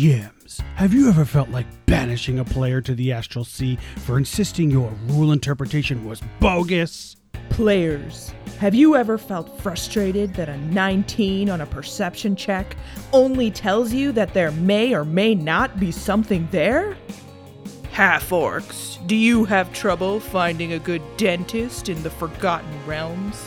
DMs, have you ever felt like banishing a player to the Astral Sea for insisting your rule interpretation was bogus? Players, have you ever felt frustrated that a 19 on a perception check only tells you that there may or may not be something there? Half-orcs, do you have trouble finding a good dentist in the Forgotten Realms?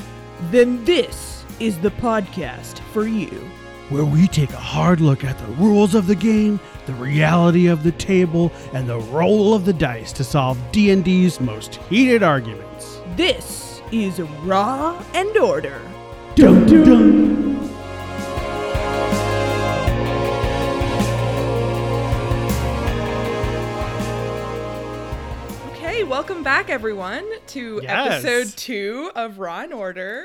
Then this is the podcast for you, where we take a hard look at the rules of the game, the reality of the table, and the roll of the dice to solve D&D's most heated arguments. This is Raw and Order. Dun, dun, dun. Okay, welcome back, everyone, to episode 2 of Raw and Order.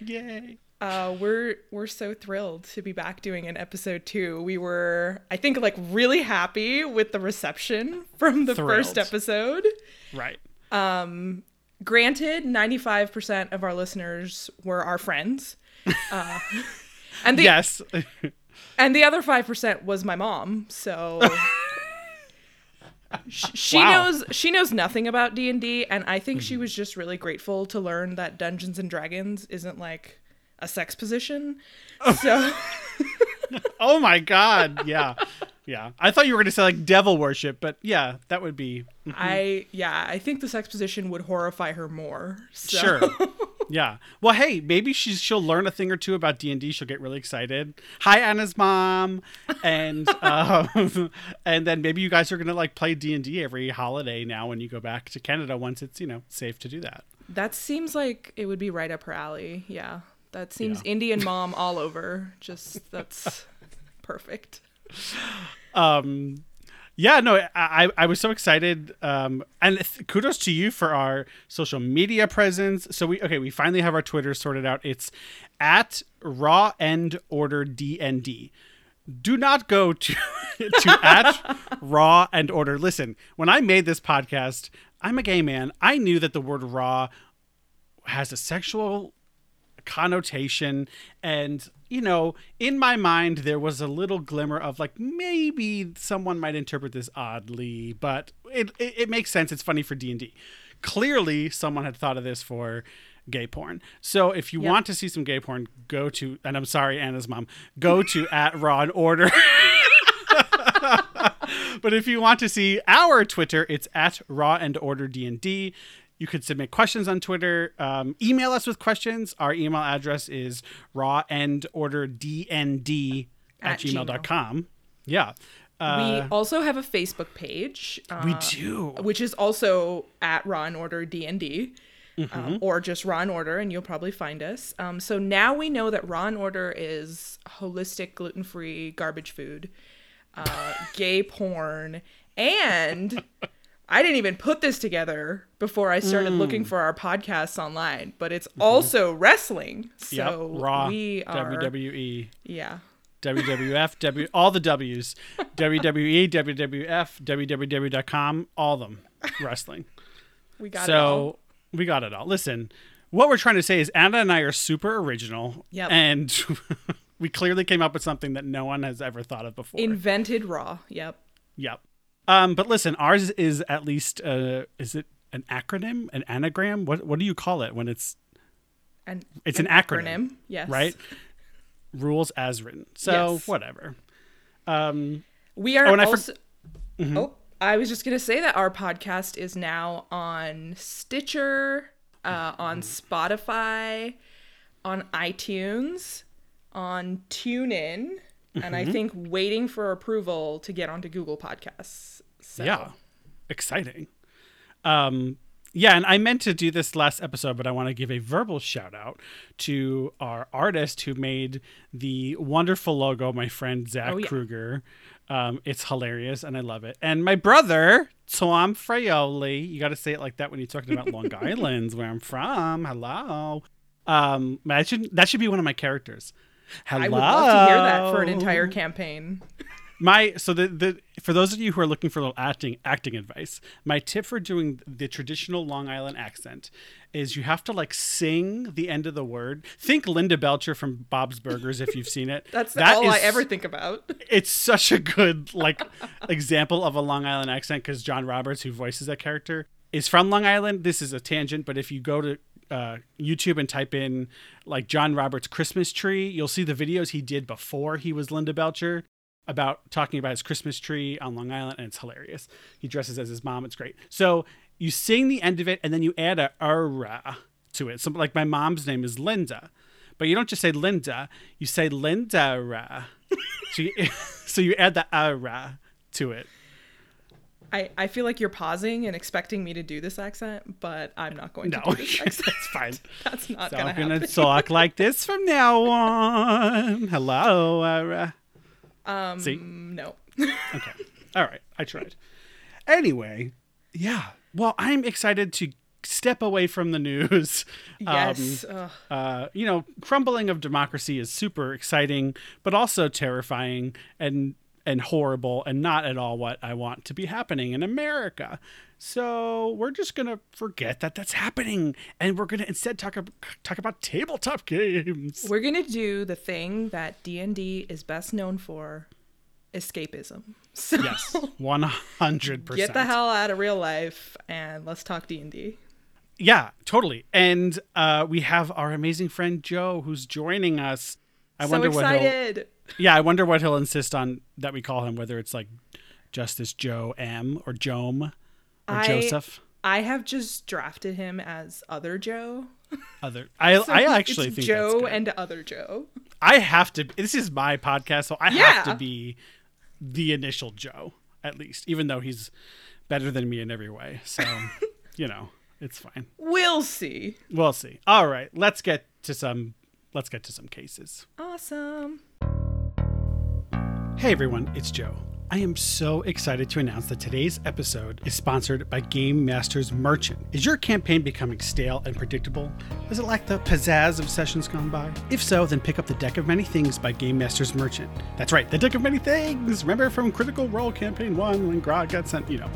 Yay. We're so thrilled to be back doing an episode 2. We were, I think, like really happy with the reception from the first episode. Right. Granted, 95% of our listeners were our friends. And the, yes. And the other 5% was my mom. So she knows nothing about D&D, and I think she was just really grateful to learn that Dungeons and Dragons isn't like a sex position. So oh my god, yeah I thought you were gonna say like devil worship, but yeah, that would be I think the sex position would horrify her more, so. Sure. Yeah, well, hey, maybe she'll learn a thing or two about D&D. She'll get really excited. Hi, Anna's mom. And and then maybe you guys are gonna like play D&D every holiday now when you go back to Canada, once it's, you know, safe to do that. That seems like it would be right up her alley. Yeah. That seems Indian mom all over. Just, that's perfect. I was so excited. And kudos to you for our social media presence. So we finally have our Twitter sorted out. It's at Raw and Order DND. Do not go to at Raw and Order. Listen, when I made this podcast, I'm a gay man. I knew that the word raw has a sexual connotation, and you know, in my mind there was a little glimmer of like maybe someone might interpret this oddly, but it makes sense. It's funny for D&D. Clearly someone had thought of this for gay porn. So if you want to see some gay porn, go to, and I'm sorry, Anna's mom, go to at Raw and Order. But if you want to see our Twitter, it's at Raw and Order D&D. You could submit questions on Twitter. Email us with questions. Our email address is rawandorderdnd at gmail.com. Yeah. We also have a Facebook page. We do. Which is also at rawandorderdnd. Or just Raw and Order, and you'll probably find us. So now we know that Raw and Order is holistic, gluten-free garbage food, gay porn, and... I didn't even put this together before I started looking for our podcasts online, but it's also wrestling. So Raw, we are WWE. Yeah. WWF, all the W's. WWE, WWF, www.com, all of them. Wrestling. We got it all. Listen, what we're trying to say is Anna and I are super original. Yep. And we clearly came up with something that no one has ever thought of before. Invented Raw. Yep. But listen, ours is at least, is it an acronym, an anagram? What do you call it when it's an acronym? Yes. Right. Rules as written. So whatever. We are also, I was just going to say that our podcast is now on Stitcher, on Spotify, on iTunes, on TuneIn. And I think waiting for approval to get onto Google Podcasts. So. Yeah. Exciting. And I meant to do this last episode, but I want to give a verbal shout out to our artist who made the wonderful logo, my friend Zach Kruger. It's hilarious, and I love it. And my brother, Tom Fraioli. You got to say it like that when you're talking about Long Island, where I'm from. Hello. That should be one of my characters. Hello. I would love to hear that for an entire campaign. For those of you who are looking for a little acting advice, my tip for doing the traditional Long Island accent is you have to sing the end of the word. Think Linda Belcher from Bob's Burgers if you've seen it. That's all I ever think about. It's such a good example of a Long Island accent because John Roberts, who voices that character, is from Long Island. This is a tangent, but if you go to YouTube and type in John Roberts Christmas tree, you'll see the videos he did before he was Linda Belcher about talking about his Christmas tree on Long Island, and it's hilarious. He dresses as his mom. It's great. So you sing the end of it, and then you add a "ra" to it. So my mom's name is Linda, but you don't just say Linda. You say Linda-ra. So you add the "ra" to it. I feel like you're pausing and expecting me to do this accent, but I'm not going to do this accent. That's fine. That's not going to happen. I'm going to talk like this from now on. Hello, Ara. See? No. Okay. All right. I tried. Anyway, yeah. Well, I'm excited to step away from the news. Yes. Crumbling of democracy is super exciting, but also terrifying and horrible and not at all what I want to be happening in America. So we're just going to forget that that's happening. And we're going to instead talk about tabletop games. We're going to do the thing that D&D is best known for, escapism. So yes, 100%. Get the hell out of real life and let's talk D&D. Yeah, totally. And we have our amazing friend Joe who's joining us. I wonder what he'll insist on that we call him, whether it's Justice Joe M or Jome or Joseph. I have just drafted him as Other Joe. I actually think Joe that's good. And Other Joe. I have to. This is my podcast, so I have to be the initial Joe at least, even though he's better than me in every way. So it's fine. We'll see. All right, let's get to some cases. Awesome. Hey everyone, it's Joe. I am so excited to announce that today's episode is sponsored by Game Masters Merchant. Is your campaign becoming stale and predictable? Does it lack the pizzazz of sessions gone by? If so, then pick up the Deck of Many Things by Game Masters Merchant. That's right, the Deck of Many Things! Remember from Critical Role Campaign 1 when Grog got sent, you know.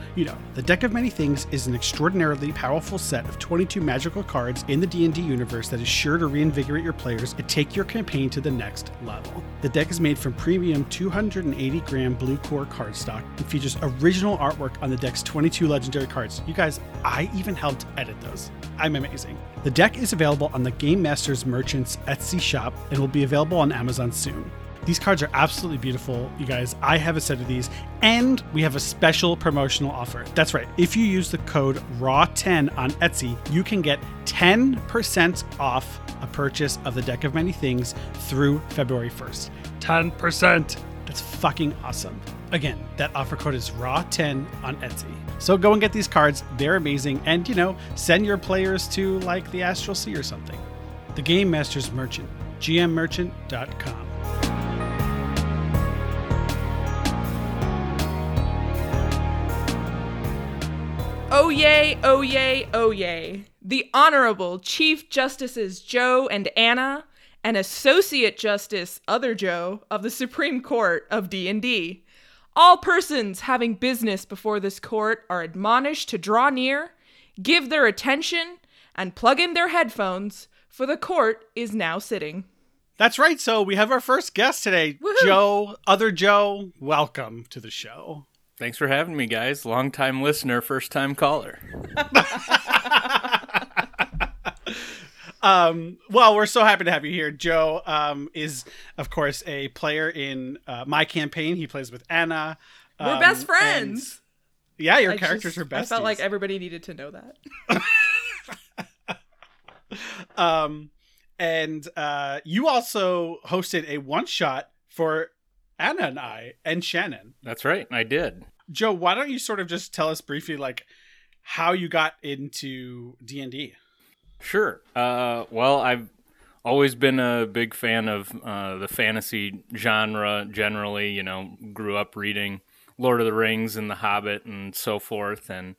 The Deck of Many Things is an extraordinarily powerful set of 22 magical cards in the D&D universe that is sure to reinvigorate your players and take your campaign to the next level. The deck is made from premium 280-gram blue core cardstock and features original artwork on the deck's 22 legendary cards. You guys, I even helped edit those. I'm amazing. The deck is available on the Game Masters Merchant's Etsy shop and will be available on Amazon soon. These cards are absolutely beautiful, you guys. I have a set of these, and we have a special promotional offer. That's right. If you use the code RAW10 on Etsy, you can get 10% off a purchase of the Deck of Many Things through February 1st. 10%! That's fucking awesome. Again, that offer code is RAW10 on Etsy. So go and get these cards. They're amazing. And, send your players to, the Astral Sea or something. The Game Masters Merchant, gmmerchant.com. Oh, yay, oh, yay, oh, yay. The Honorable Chief Justices Joe and Anna and Associate Justice Other Joe of the Supreme Court of D&D. All persons having business before this court are admonished to draw near, give their attention, and plug in their headphones, for the court is now sitting. That's right. So we have our first guest today. Woo-hoo. Joe, Other Joe, welcome to the show. Thanks for having me, guys. Long-time listener, first-time caller. Well, we're so happy to have you here. Joe is, of course, a player in my campaign. He plays with Anna. We're best friends. Yeah, your characters are besties. I felt like everybody needed to know that. And you also hosted a one-shot for Anna and I and Shannon. That's right. I did. Joe, why don't you sort of just tell us briefly, how you got into D&D? Sure. Well, I've always been a big fan of the fantasy genre generally, grew up reading Lord of the Rings and The Hobbit and so forth. And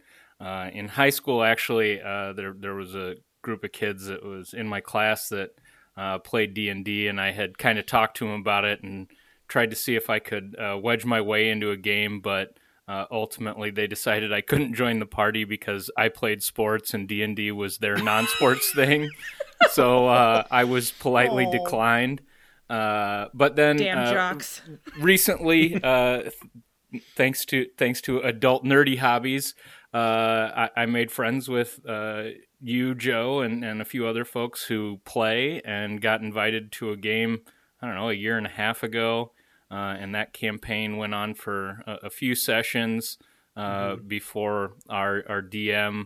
in high school, actually, there was a group of kids that was in my class that played D&D, and I had kind of talked to them about it and tried to see if I could wedge my way into a game, but ultimately they decided I couldn't join the party because I played sports and D&D was their non-sports thing. So I was politely declined. But then damn jocks. Recently, thanks to adult nerdy hobbies, I made friends with you, Joe, and a few other folks who play, and got invited to a game, I don't know, a year and a half ago. And that campaign went on for a few sessions before our DM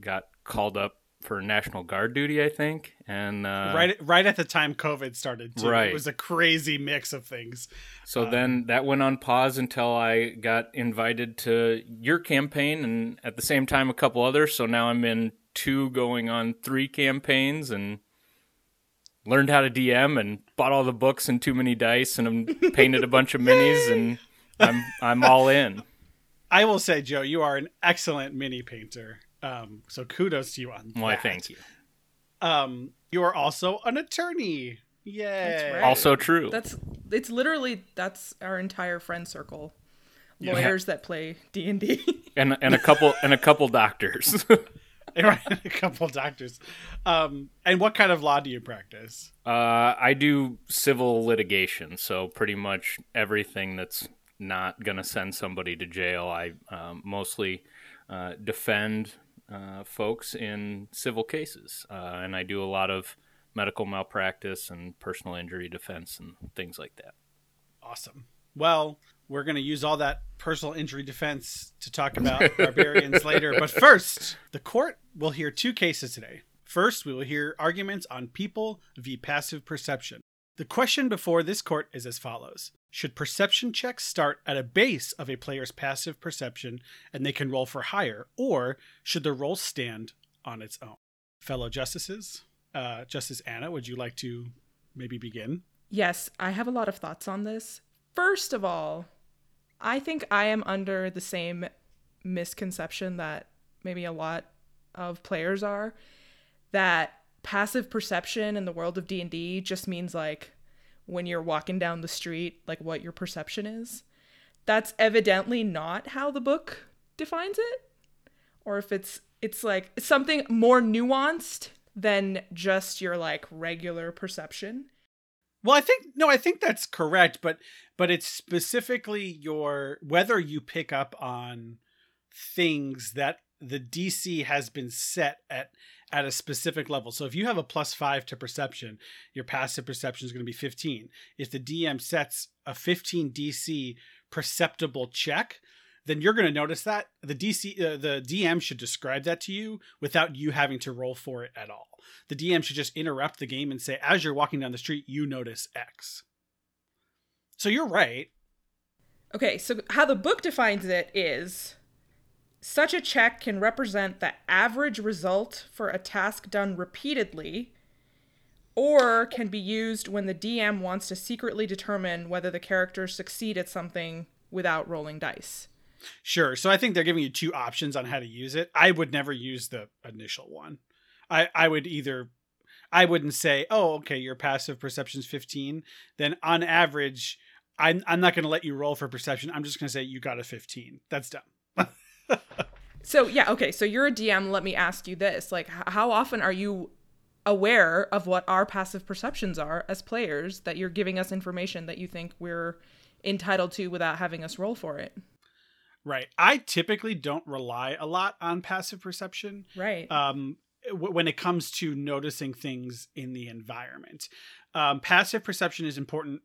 got called up for National Guard duty, I think. And right at the time COVID started, too. Right. It was a crazy mix of things. So then that went on pause until I got invited to your campaign, and at the same time a couple others. So now I'm in 2 going on 3 campaigns, and learned how to DM and bought all the books and too many dice and painted a bunch of minis, and I'm all in. I will say, Joe, you are an excellent mini painter. So kudos to you on that. Why, thank you. You are also an attorney. Yay. That's right. Also true. That's our entire friend circle. Lawyers that play D&D. and a couple doctors. Right, a couple doctors. And what kind of law do you practice? I do civil litigation, so pretty much everything that's not going to send somebody to jail. I mostly defend folks in civil cases, and I do a lot of medical malpractice and personal injury defense and things like that. Awesome. Well, we're going to use all that personal injury defense to talk about barbarians later. But first, the court will hear 2 cases today. First, we will hear arguments on people v. passive perception. The question before this court is as follows. Should perception checks start at a base of a player's passive perception and they can roll for higher, or should the roll stand on its own? Fellow justices, Justice Anna, would you like to maybe begin? Yes, I have a lot of thoughts on this. First of all, I think I am under the same misconception that maybe a lot of players are, that passive perception in the world of D&D just means like when you're walking down the street, like what your perception is. That's evidently not how the book defines it. Or if it's like something more nuanced than just your like regular perception. Well, I think that's correct, but it's specifically whether you pick up on things that the DC has been set at a specific level. So if you have a +5 to perception, your passive perception is going to be 15. If the DM sets a 15 DC perceptible check, then you're going to notice that the DM should describe that to you without you having to roll for it at all. The DM should just interrupt the game and say, as you're walking down the street, you notice X. So you're right. Okay, so how the book defines it is, such a check can represent the average result for a task done repeatedly, or can be used when the DM wants to secretly determine whether the characters succeed at something without rolling dice. Sure. So I think they're giving you 2 options on how to use it. I would never use the initial one. I wouldn't say, oh, okay, your passive perception's 15. Then on average, I'm not going to let you roll for perception. I'm just going to say you got a 15. That's dumb. So yeah. Okay. So you're a DM. Let me ask you this. Like, how often are you aware of what our passive perceptions are as players, that you're giving us information that you think we're entitled to without having us roll for it? Right. I typically don't rely a lot on passive perception. Right. When it comes to noticing things in the environment, passive perception is important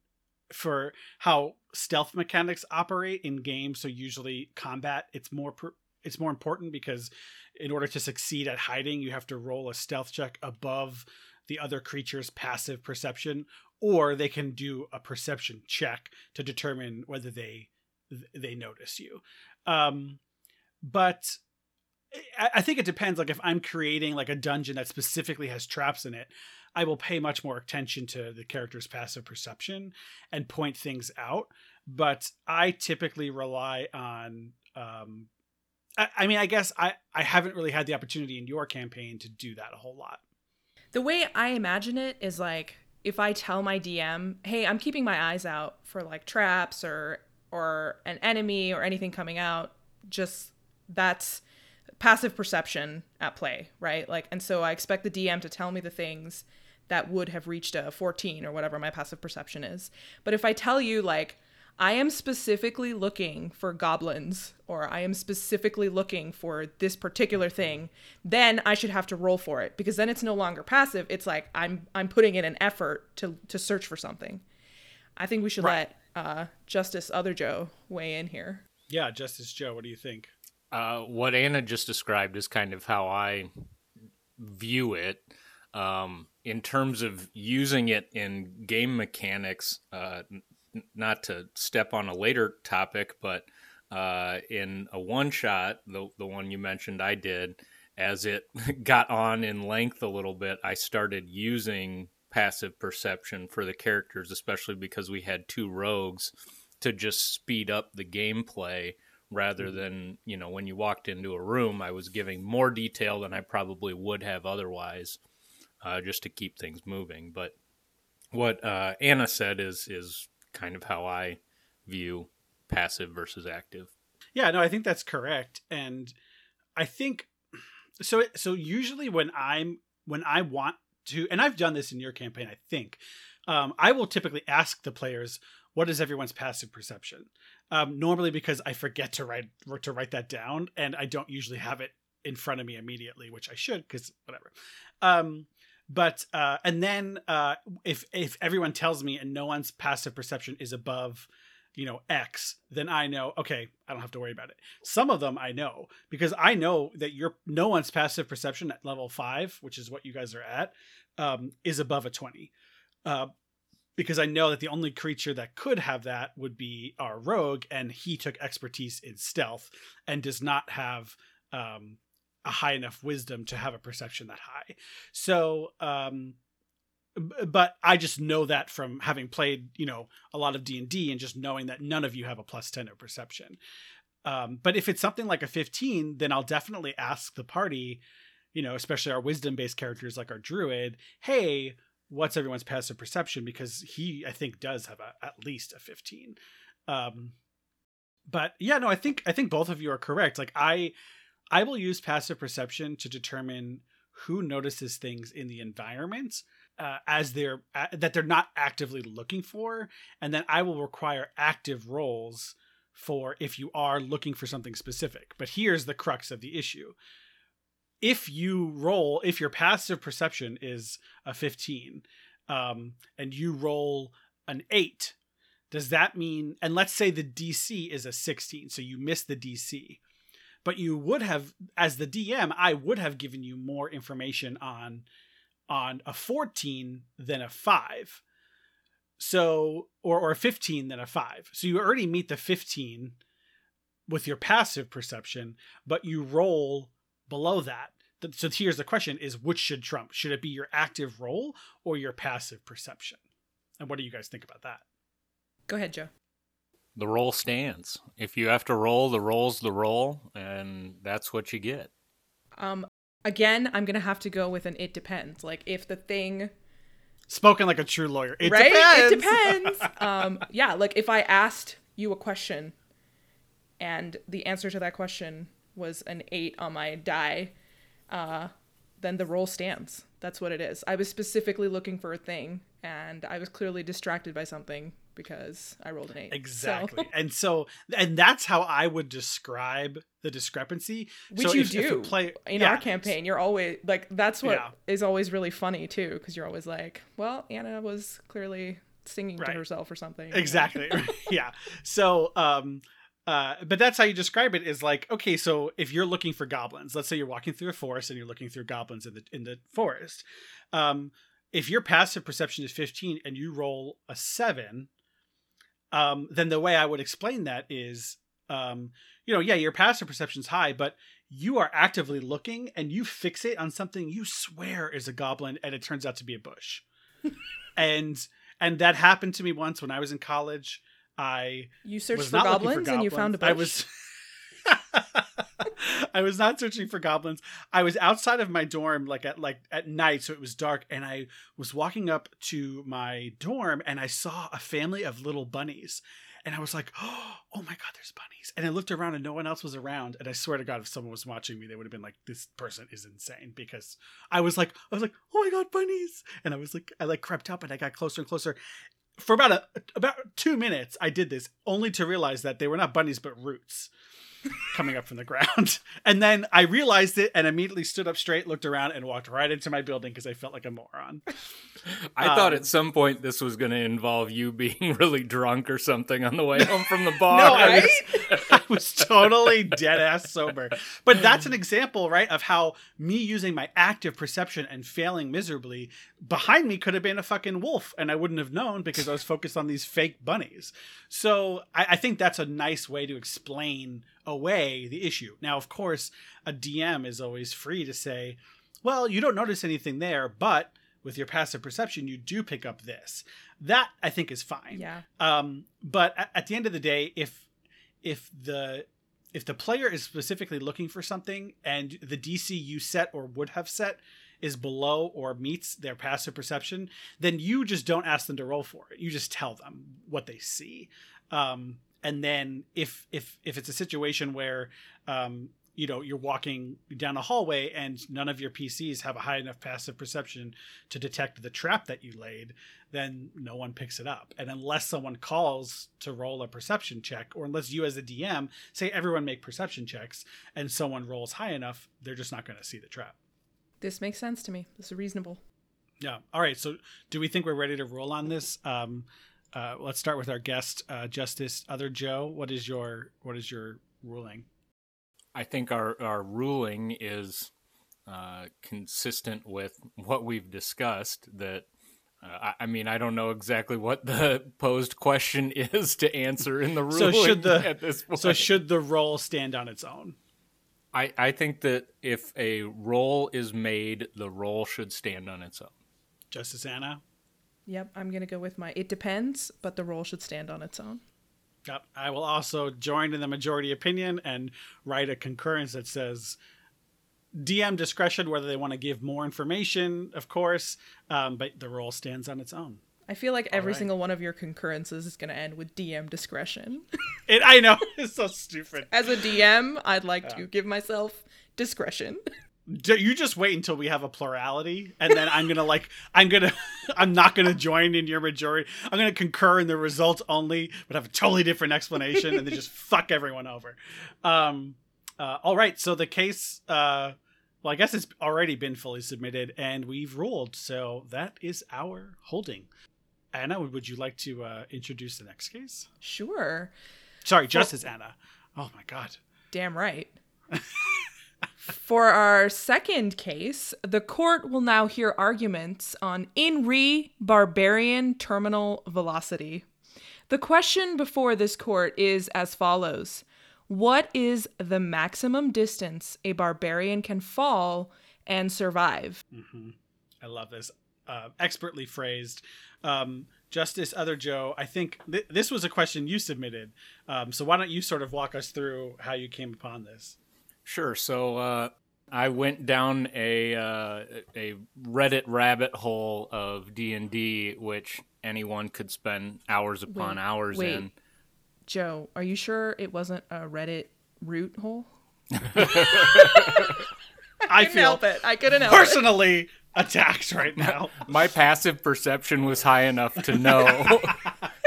for how stealth mechanics operate in games. So usually combat, it's more important, because in order to succeed at hiding, you have to roll a stealth check above the other creature's passive perception, or they can do a perception check to determine whether they notice you. But I think it depends. Like if I'm creating like a dungeon that specifically has traps in it, I will pay much more attention to the character's passive perception and point things out. But I typically rely on, I haven't really had the opportunity in your campaign to do that a whole lot. The way I imagine it is like if I tell my DM, hey, I'm keeping my eyes out for like traps or an enemy or anything coming out, just that's passive perception at play, right? Like, and so I expect the DM to tell me the things that would have reached a 14 or whatever my passive perception is. But if I tell you like, I am specifically looking for goblins, or I am specifically looking for this particular thing, then I should have to roll for it, because then it's no longer passive. It's like I'm putting in an effort to search for something. I think we should let Justice Other Joe weigh in here. Yeah, Justice Joe, what do you think? What Anna just described is kind of how I view it. In terms of using it in game mechanics, not to step on a later topic, but in a one-shot, the one you mentioned I did, as it got on in length a little bit, I started using passive perception for the characters, especially because we had two rogues, to just speed up the gameplay rather than, you know, when you walked into a room, I was giving more detail than I probably would have otherwise, just to keep things moving. But what Anna said is kind of how I view passive versus active. Yeah, no, I think that's correct. And I think so usually when I want to, and I've done this in your campaign, I think, I will typically ask the players, what is everyone's passive perception? Normally because I forget to write that down, and I don't usually have it in front of me immediately, which I should, because whatever. But then if everyone tells me and no one's passive perception is above, you know, X, then I know, okay, I don't have to worry about it. Some of them I know, because I know that no one's passive perception at level 5, which is what you guys are at, is above a 20. Because I know that the only creature that could have that would be our rogue, and he took expertise in stealth and does not have a high enough wisdom to have a perception that high. So, but I just know that from having played, you know, a lot of D&D and just knowing that none of you have a plus 10 of perception. But if it's something like a 15, then I'll definitely ask the party, you know, especially our wisdom-based characters like our druid, hey, what's everyone's passive perception? Because he, I think, does have at least a 15. But yeah, no, I think both of you are correct. Like I will use passive perception to determine who notices things in the environment that they're not actively looking for. And then I will require active roles for if you are looking for something specific, but here's the crux of the issue. If your passive perception is a 15, and you roll an 8, does that mean, and let's say the DC is a 16, so you miss the DC, but you would have, as the DM, I would have given you more information on a 14 than a 5. So, or a 15 than a 5. So you already meet the 15 with your passive perception, but you roll below that. So here's the question, is which should trump? Should it be your active role or your passive perception? And what do you guys think about that? Go ahead, Joe. The roll stands. If you have to roll, the roll's the roll, and that's what you get. Again, I'm going to have to go with an it depends. Like, if the thing... Spoken like a true lawyer. It right? depends. It depends. Yeah, like, if I asked you a question, and the answer to that question was an 8 on my die, then the roll stands. That's what it is. I was specifically looking for a thing, and I was clearly distracted by something because I rolled an 8. Exactly. So. And that's how I would describe the discrepancy. Which so you if, do. If you play, in our campaign, you're always like, that's what is always really funny too, because you're always like, well, Anna was clearly singing to herself or something. Exactly. You know? Yeah. So, but that's how you describe it, is like, okay, so if you're looking for goblins, let's say you're walking through a forest and you're looking through goblins in the forest. If your passive perception is 15 and you roll a 7, then the way I would explain that is, you know, yeah, your passive perception is high, but you are actively looking and you fixate on something you swear is a goblin, and it turns out to be a bush. and that happened to me once when I was in college. You searched for goblins and you found a bush. I was I was not searching for goblins. I was outside of my dorm, at night, so it was dark, and I was walking up to my dorm, and I saw a family of little bunnies. And I was like, oh my God, there's bunnies. And I looked around and no one else was around. And I swear to God, if someone was watching me, they would have been like, this person is insane. Because I was like, oh my God, bunnies. And I crept up and I got closer and closer. For about 2 minutes, I did this only to realize that they were not bunnies, but roots coming up from the ground. And then I realized it and immediately stood up straight, looked around, and walked right into my building because I felt like a moron. I thought at some point this was going to involve you being really drunk or something on the way home from the bar. No, I was totally dead ass sober. But that's an example, right, of how me using my active perception and failing miserably. Behind me could have been a fucking wolf and I wouldn't have known because I was focused on these fake bunnies. So I think that's a nice way to explain away the issue. Now, of course, a DM is always free to say, well, you don't notice anything there, but with your passive perception, you do pick up this. That I think is fine. Yeah. But at the end of the day, if the player is specifically looking for something and the DC you set or would have set is below or meets their passive perception, then you just don't ask them to roll for it. You just tell them what they see. And then if it's a situation where, you're walking down a hallway and none of your PCs have a high enough passive perception to detect the trap that you laid, then no one picks it up. And unless someone calls to roll a perception check, or unless you as a DM say everyone make perception checks and someone rolls high enough, they're just not going to see the trap. This makes sense to me. This is reasonable. Yeah. All right. So do we think we're ready to roll on this? Let's start with our guest, Justice Other Joe. What is your ruling? I think our ruling is consistent with what we've discussed. That I don't know exactly what the posed question is to answer in the ruling. So should the roll stand on its own? I think that if a roll is made, the roll should stand on its own. Justice Anna. Yep, I'm going to go with it depends, but the roll should stand on its own. Yep, I will also join in the majority opinion and write a concurrence that says DM discretion, whether they want to give more information, of course, but the roll stands on its own. I feel like every single one of your concurrences is going to end with DM discretion. I know, it's so stupid. As a DM, I'd like to give myself discretion. You just wait until we have a plurality, and then I'm not gonna join in your majority. I'm gonna concur in the results only, but have a totally different explanation, and then just fuck everyone over. All right, so the case, I guess it's already been fully submitted, and we've ruled, so that is our holding. Anna, would you like to introduce the next case? Sure. Sorry, Justice Anna. Oh my God. Damn right. For our second case, the court will now hear arguments on In Re Barbarian Terminal Velocity. The question before this court is as follows. What is the maximum distance a barbarian can fall and survive? Mm-hmm. I love this. Expertly phrased. Justice Other Joe, I think this was a question you submitted. So why don't you sort of walk us through how you came upon this? Sure. So I went down a Reddit rabbit hole of D&D, which anyone could spend hours upon hours in. Joe, are you sure it wasn't a Reddit root hole? I couldn't help it. I couldn't help it. Personally attacked right now. My passive perception was high enough to know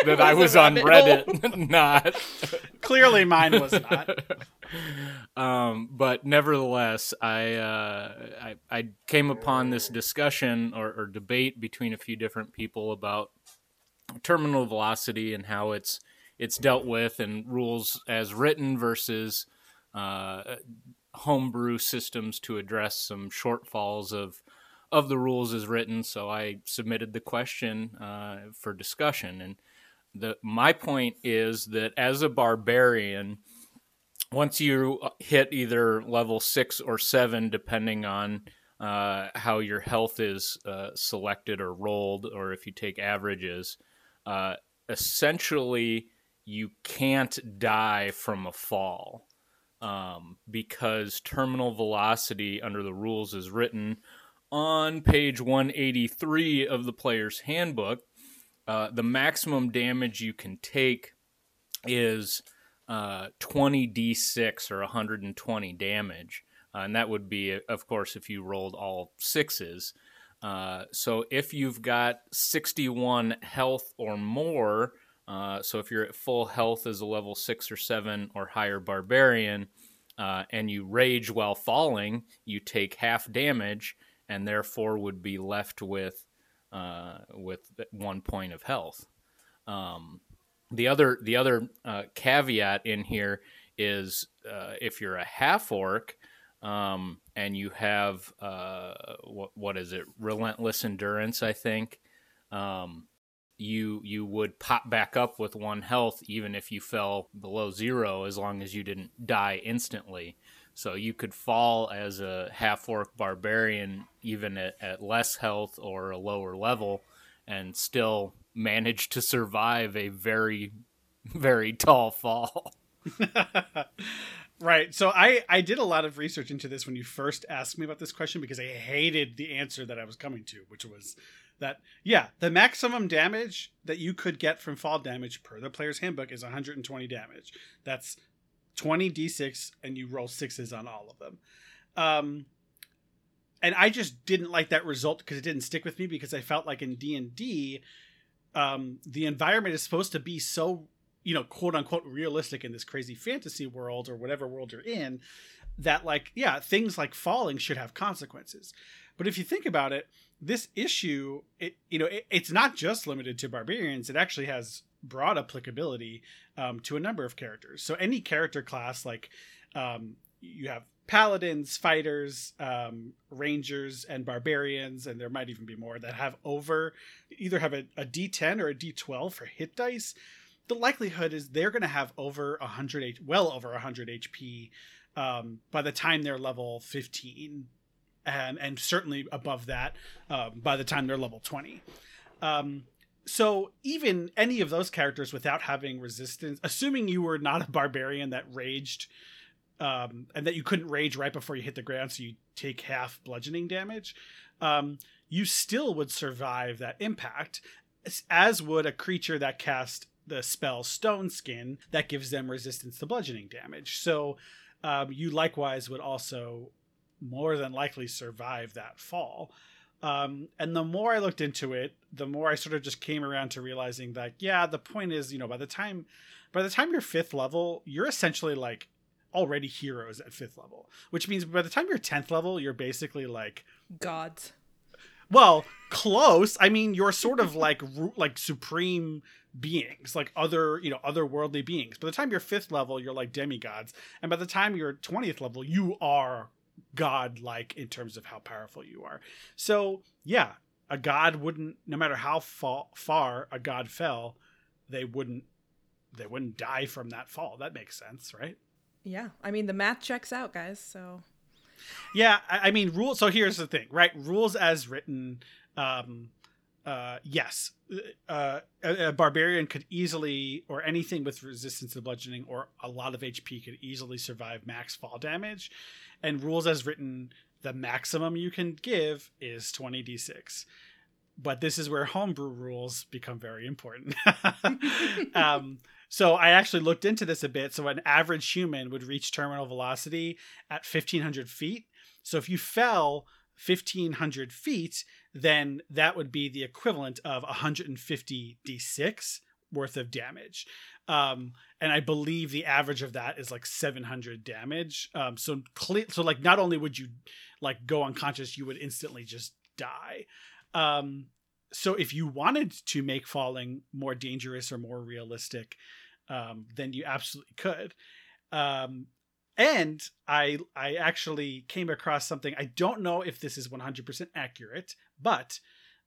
that I was on Reddit. Not. Clearly mine was not. But nevertheless, I came upon this discussion or debate between a few different people about terminal velocity and how it's dealt with and rules as written versus homebrew systems to address some shortfalls of the rules as written. So I submitted the question for discussion, and my point is that as a barbarian, once you hit either level 6 or 7, depending on how your health is selected or rolled, or if you take averages, essentially you can't die from a fall. because terminal velocity under the rules is written on page 183 of the player's handbook. The maximum damage you can take is 20d6 or 120 damage. And that would be, of course, if you rolled all sixes. So if you've got 61 health or more, so if you're at full health as a level 6 or 7 or higher barbarian, and you rage while falling, you take half damage and therefore would be left with 1 point of health. The other caveat in here is if you're a half orc, and you have what is it? Relentless endurance, I think. You would pop back up with 1 health even if you fell below 0, as long as you didn't die instantly. So you could fall as a half-orc barbarian even at less health or a lower level and still manage to survive a very, very tall fall. Right. So I did a lot of research into this when you first asked me about this question because I hated the answer that I was coming to, which was that, yeah, the maximum damage that you could get from fall damage per the player's handbook is 120 damage. That's 20 d6 and you roll sixes on all of them. And I just didn't like that result because it didn't stick with me, because I felt like in D&D, the environment is supposed to be so, you know, quote unquote realistic in this crazy fantasy world or whatever world you're in, that like, yeah, things like falling should have consequences. But if you think about it, this issue, it's not just limited to barbarians. It actually has broad applicability to a number of characters. So any character class, like you have paladins, fighters, rangers, and barbarians, and there might even be more that have either have a d10 or a d12 for hit dice. The likelihood is they're going to have well over 100 HP by the time they're level 15, and certainly above that by the time they're level 20. So even any of those characters without having resistance, assuming you were not a barbarian that raged and that you couldn't rage right before you hit the ground, so you take half bludgeoning damage, you still would survive that impact, as would a creature that cast the spell Stone Skin that gives them resistance to bludgeoning damage. So you likewise would also more than likely survive that fall. And the more I looked into it, the more I sort of just came around to realizing that, yeah, the point is, you know, by the time you're 5th level, you're essentially like already heroes at 5th level, which means by the time you're 10th level, you're basically like gods. Well, close. I mean, you're sort of like supreme beings, like otherworldly beings. By the time you're 5th level, you're like demigods. And by the time you're 20th level, you are god-like in terms of how powerful you are. So yeah, a god wouldn't, no matter how far a god fell, they wouldn't die from that fall. That makes sense, right? Yeah, I mean, the math checks out, guys. So yeah, I mean, rules. So here's the thing, right? Rules as written, yes, a barbarian could easily, or anything with resistance to bludgeoning or a lot of HP could easily survive max fall damage. And rules as written, the maximum you can give is 20d6. But this is where homebrew rules become very important. So I actually looked into this a bit. So an average human would reach terminal velocity at 1,500 feet. So if you fell 1,500 feet, then that would be the equivalent of 150 d6 worth of damage. And I believe the average of that is like 700 damage. So like, not only would you like go unconscious, you would instantly just die. So if you wanted to make falling more dangerous or more realistic, then you absolutely could. And I actually came across something. I don't know if this is 100% accurate, but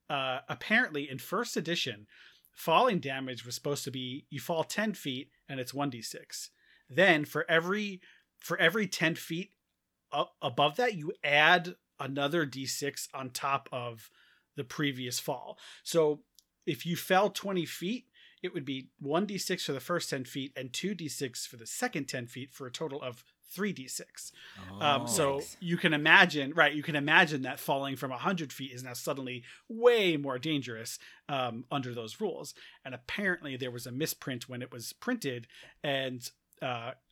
apparently in 1st edition, falling damage was supposed to be, you fall 10 feet and it's 1d6. Then for every 10 feet above that, you add another d6 on top of the previous fall. So if you fell 20 feet, it would be 1d6 for the first 10 feet and 2d6 for the second 10 feet, for a total of 3d6. So you can imagine, right? You can imagine that falling from 100 feet is now suddenly way more dangerous under those rules. And apparently there was a misprint when it was printed, and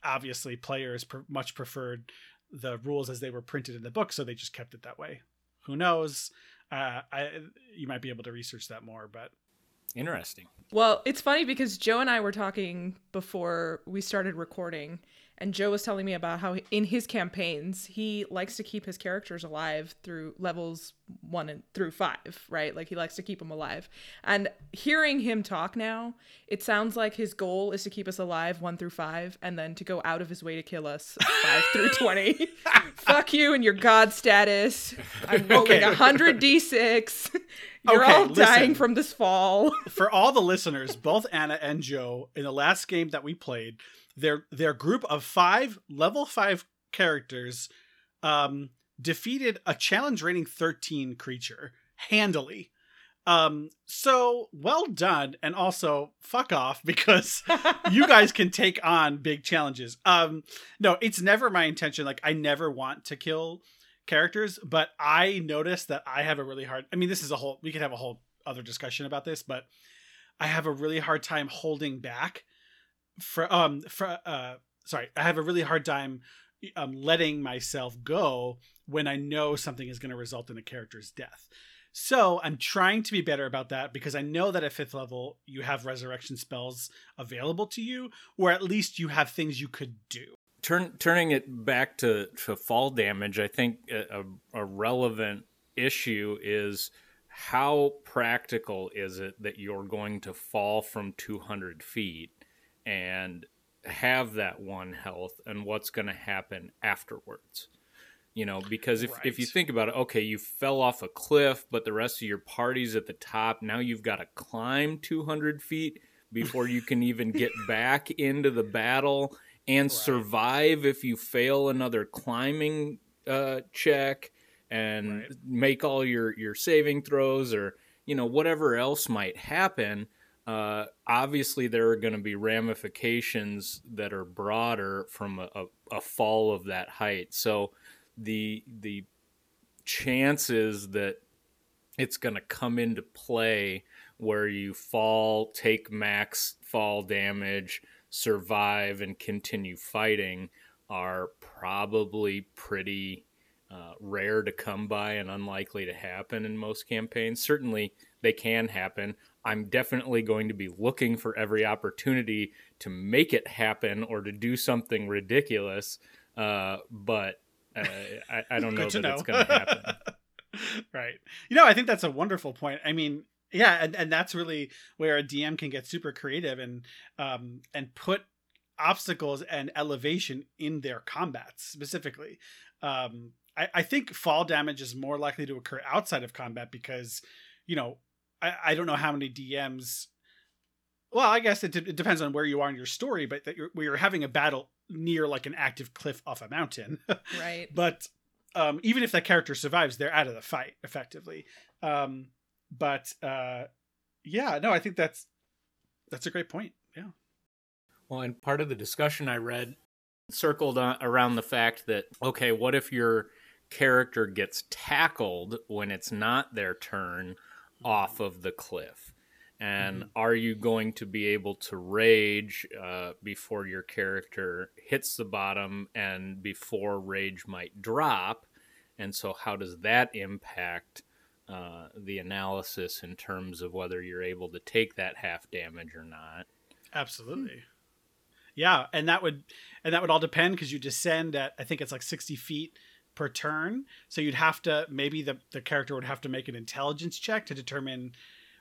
obviously players much preferred the rules as they were printed in the book, so they just kept it that way. Who knows? You might be able to research that more, but interesting. Well, it's funny because Joe and I were talking before we started recording, and Joe was telling me about how in his campaigns, he likes to keep his characters alive through levels 1 through 5, right? Like, he likes to keep them alive. And hearing him talk now, it sounds like his goal is to keep us alive 1 through 5, and then to go out of his way to kill us 5 through 20. Fuck you and your god status. I'm rolling 100d6. You're all dying from this fall. For all the listeners, both Anna and Joe, in the last game that we played, their group of 5 level 5 characters defeated a challenge rating 13 creature handily. So well done, and also fuck off, because you guys can take on big challenges. No, it's never my intention. Like, I never want to kill characters, but I noticed that I have a really hard. I mean, this is a whole. We could have a whole other discussion about this, but I have a really hard time holding back. I have a really hard time letting myself go when I know something is going to result in a character's death. So I'm trying to be better about that, because I know that at 5th level you have resurrection spells available to you, or at least you have things you could do. Turning it back to fall damage, I think a relevant issue is, how practical is it that you're going to fall from 200 feet and have that 1 health, and what's going to happen afterwards? You know, because if you think about it, okay, you fell off a cliff, but the rest of your party's at the top. Now you've got to climb 200 feet before you can even get back into the battle and survive if you fail another climbing check and make all your saving throws, or, you know, whatever else might happen. Obviously, there are going to be ramifications that are broader from a fall of that height. So the chances that it's going to come into play where you fall, take max fall damage, survive, and continue fighting are probably pretty rare to come by and unlikely to happen in most campaigns. Certainly, they can happen. I'm definitely going to be looking for every opportunity to make it happen or to do something ridiculous. But I don't know that it's going to happen. Right. You know, I think that's a wonderful point. I mean, yeah. And that's really where a DM can get super creative and put obstacles and elevation in their combats specifically. I think fall damage is more likely to occur outside of combat because, you know, I don't know how many DMs. Well, I guess it depends on where you are in your story, but that you're having a battle near like an active cliff off a mountain. Right. But even if that character survives, they're out of the fight effectively. I think that's a great point. Yeah. Well, and part of the discussion I read circled around the fact that, okay, what if your character gets tackled when it's not their turn off of the cliff, and are you going to be able to rage before your character hits the bottom, and before rage might drop? And so how does that impact the analysis in terms of whether you're able to take that half damage or not? Absolutely. Yeah. And that would all depend, because you descend at, I think it's like 60 feet per turn, so you'd have to, maybe the character would have to make an intelligence check to determine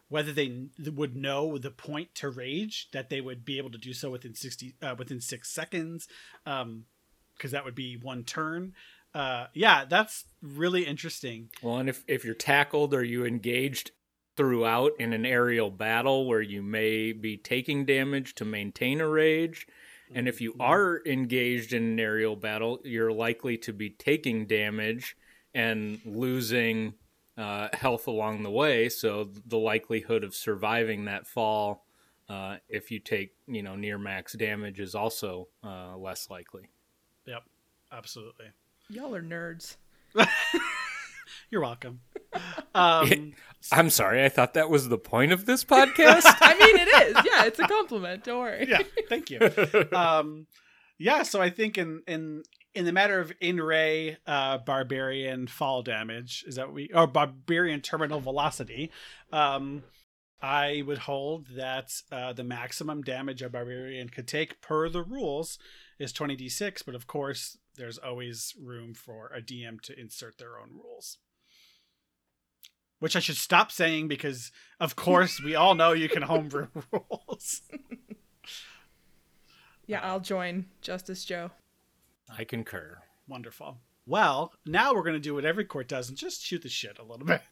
whether they would know the point to rage, that they would be able to do so within 6 seconds, because that would be 1 turn. That's really interesting. Well, and if you're tackled, are you engaged throughout in an aerial battle where you may be taking damage to maintain a rage? And if you are engaged in an aerial battle, you're likely to be taking damage and losing health along the way. So the likelihood of surviving that fall, if you take near max damage, is also less likely. Yep. Absolutely. Y'all are nerds. You're welcome. I'm sorry. I thought that was the point of this podcast. I mean, it is. Yeah, it's a compliment. Don't worry. Yeah, thank you. Yeah, so I think in the matter of in-ray barbarian fall damage, is that we or barbarian terminal velocity, I would hold that the maximum damage a barbarian could take per the rules is 20d6, but of course, there's always room for a DM to insert their own rules. Which I should stop saying because, of course, we all know you can homebrew rules. Yeah, I'll join Justice Joe. I concur. Wonderful. Well, now we're going to do what every court does and just shoot the shit a little bit.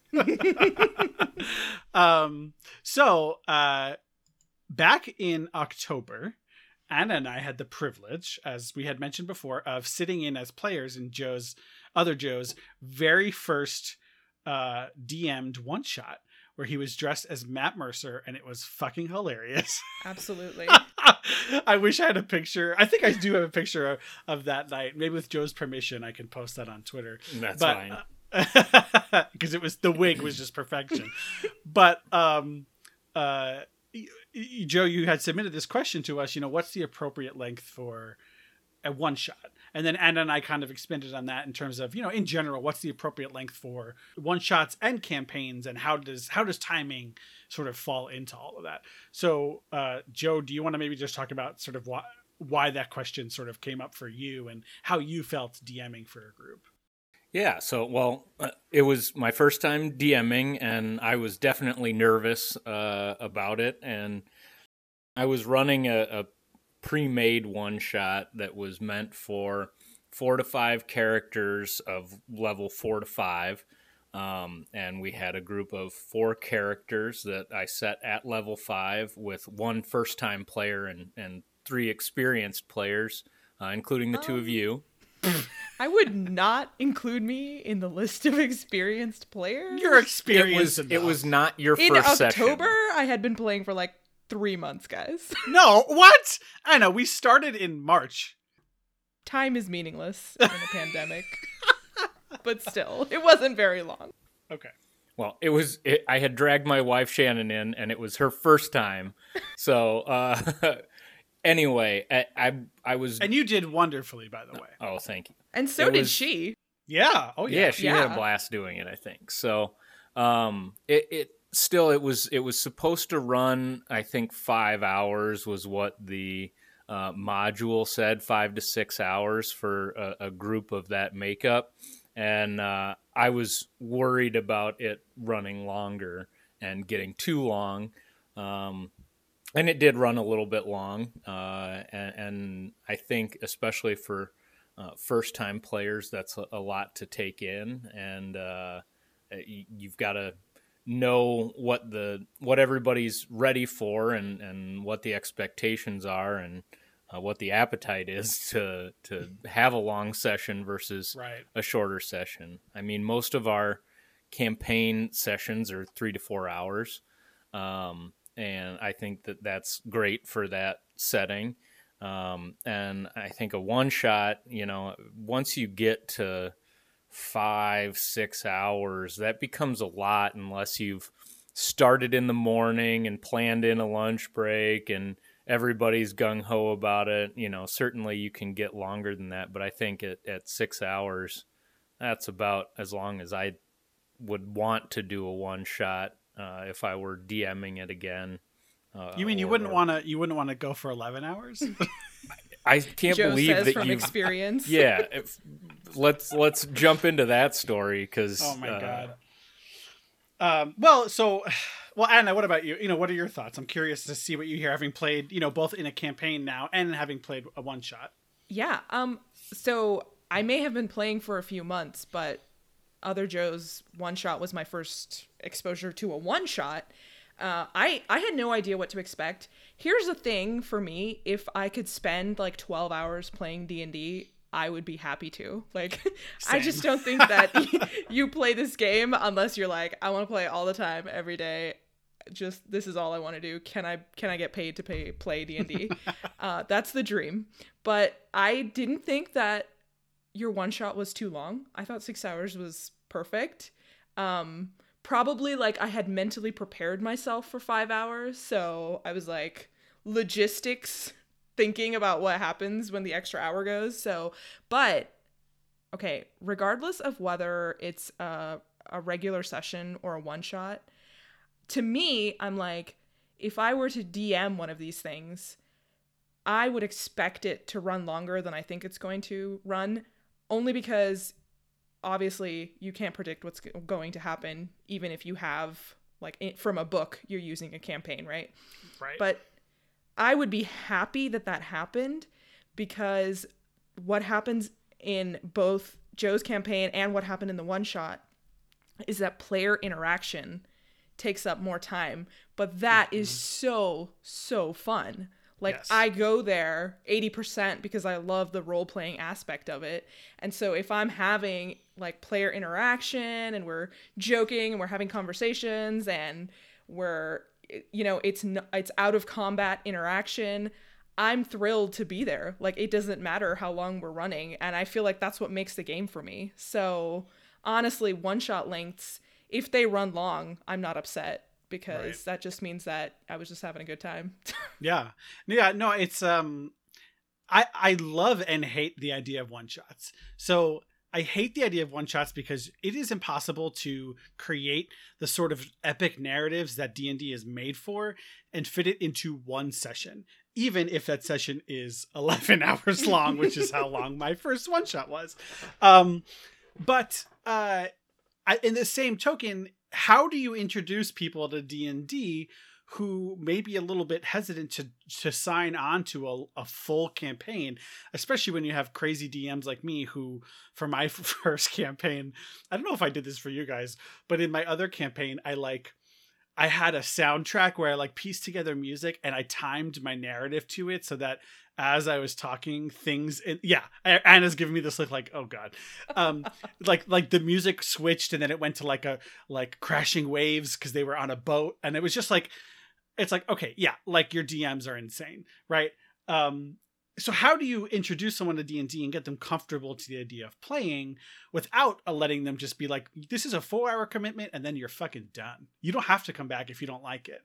Back in October, Anna and I had the privilege, as we had mentioned before, of sitting in as players in Joe's very first DM'd one shot, where he was dressed as Matt Mercer, and it was fucking hilarious. Absolutely. I wish I had a picture. I think I do have a picture of that night. Maybe with Joe's permission, I can post that on Twitter. That's fine. Because it was the wig was just perfection. But Joe, you had submitted this question to us, what's the appropriate length for a one shot? And then Anna and I kind of expanded on that in terms of, in general, what's the appropriate length for one shots and campaigns, and how does timing sort of fall into all of that? So, Joe, do you want to maybe just talk about sort of why that question sort of came up for you and how you felt DMing for a group? Yeah, it was my first time DMing, and I was definitely nervous about it. And I was running a pre-made one shot that was meant for 4 to 5 characters of level 4 to 5. And we had a group of 4 characters that I set at level 5 with 1 first-time player and 3 experienced players, including the 2 of you. I would not include me in the list of experienced players. Your experience it was not your in first October, session. In October, I had been playing for like 3 months, guys. No, what? I know, we started in March. Time is meaningless in a pandemic. But still, it wasn't very long. Okay. Well, I had dragged my wife Shannon in, and it was her first time. So, anyway, I was... And you did wonderfully, by the way. Oh, thank you. And so did she. Yeah. Oh, yeah. Yeah, she had a blast doing it, I think. So it was supposed to run, I think, 5 hours was what the module said, 5 to 6 hours for a group of that makeup. And I was worried about it running longer and getting too long. And it did run a little bit long, and I think especially for first-time players, that's a lot to take in, and you've got to know what everybody's ready for, and what the expectations are, and what the appetite is to have a long session versus a shorter session. I mean, most of our campaign sessions are 3 to 4 hours. And I think that that's great for that setting. And I think a one shot, once you get to 5, 6 hours, that becomes a lot unless you've started in the morning and planned in a lunch break and everybody's gung-ho about it. Certainly you can get longer than that. But I think at 6 hours, that's about as long as I would want to do a one shot. If I were DMing it again, you wouldn't want to go for 11 hours? I can't Joe believe says that from experience. Yeah, let's jump into that story because. Oh my god. Anna, what about you? What are your thoughts? I'm curious to see what you hear, having played, both in a campaign now and having played a one shot. Yeah. So I may have been playing for a few months, but Other Joe's one shot was my first exposure to a one shot. I had no idea what to expect. Here's the thing for me: if I could spend like 12 hours playing D&D, I would be happy to. Like, same. I just don't think that you play this game unless you're like, I want to play all the time, every day. Just this is all I want to do. Can I get paid to play D&D? That's the dream. But I didn't think that your one shot was too long. I thought 6 hours was perfect. Probably like I had mentally prepared myself for 5 hours. So I was like logistics thinking about what happens when the extra hour goes. So, but okay, regardless of whether it's a regular session or a one shot, to me, I'm like, if I were to DM one of these things, I would expect it to run longer than I think it's going to run, only because obviously you can't predict what's going to happen, even if you have, like, from a book, you're using a campaign, right? Right. But I would be happy that that happened, because what happens in both Joe's campaign and what happened in the one shot is that player interaction takes up more time, but that is so fun. Like, yes. I go there 80% because I love the role-playing aspect of it. And so if I'm having, like, player interaction and we're joking and we're having conversations and we're, you know, it's out-of-combat interaction, I'm thrilled to be there. Like, it doesn't matter how long we're running. And I feel like that's what makes the game for me. So, honestly, one-shot lengths, if they run long, I'm not upset. Because right. that just means that I was just having a good time. Yeah. No, it's, I love and hate the idea of one shots. So I hate the idea of one shots because it is impossible to create the sort of epic narratives that D&D is made for and fit it into one session, even if that session is 11 hours long, which is how long my first one shot was. But in the same token, how do you introduce people to D&D who may be a little bit hesitant to sign on to a full campaign, especially when you have crazy DMs like me who, for my first campaign, I don't know if I did this for you guys, but in my other campaign, I had a soundtrack where I pieced together music and I timed my narrative to it so that as I was talking things, Anna's giving me this look like, oh God, like the music switched and then it went to like crashing waves because they were on a boat. And it was just like, it's like, okay, yeah, like your DMs are insane. Right. So how do you introduce someone to D&D and get them comfortable to the idea of playing without letting them just be like, this is a 4-hour commitment and then you're fucking done. You don't have to come back if you don't like it.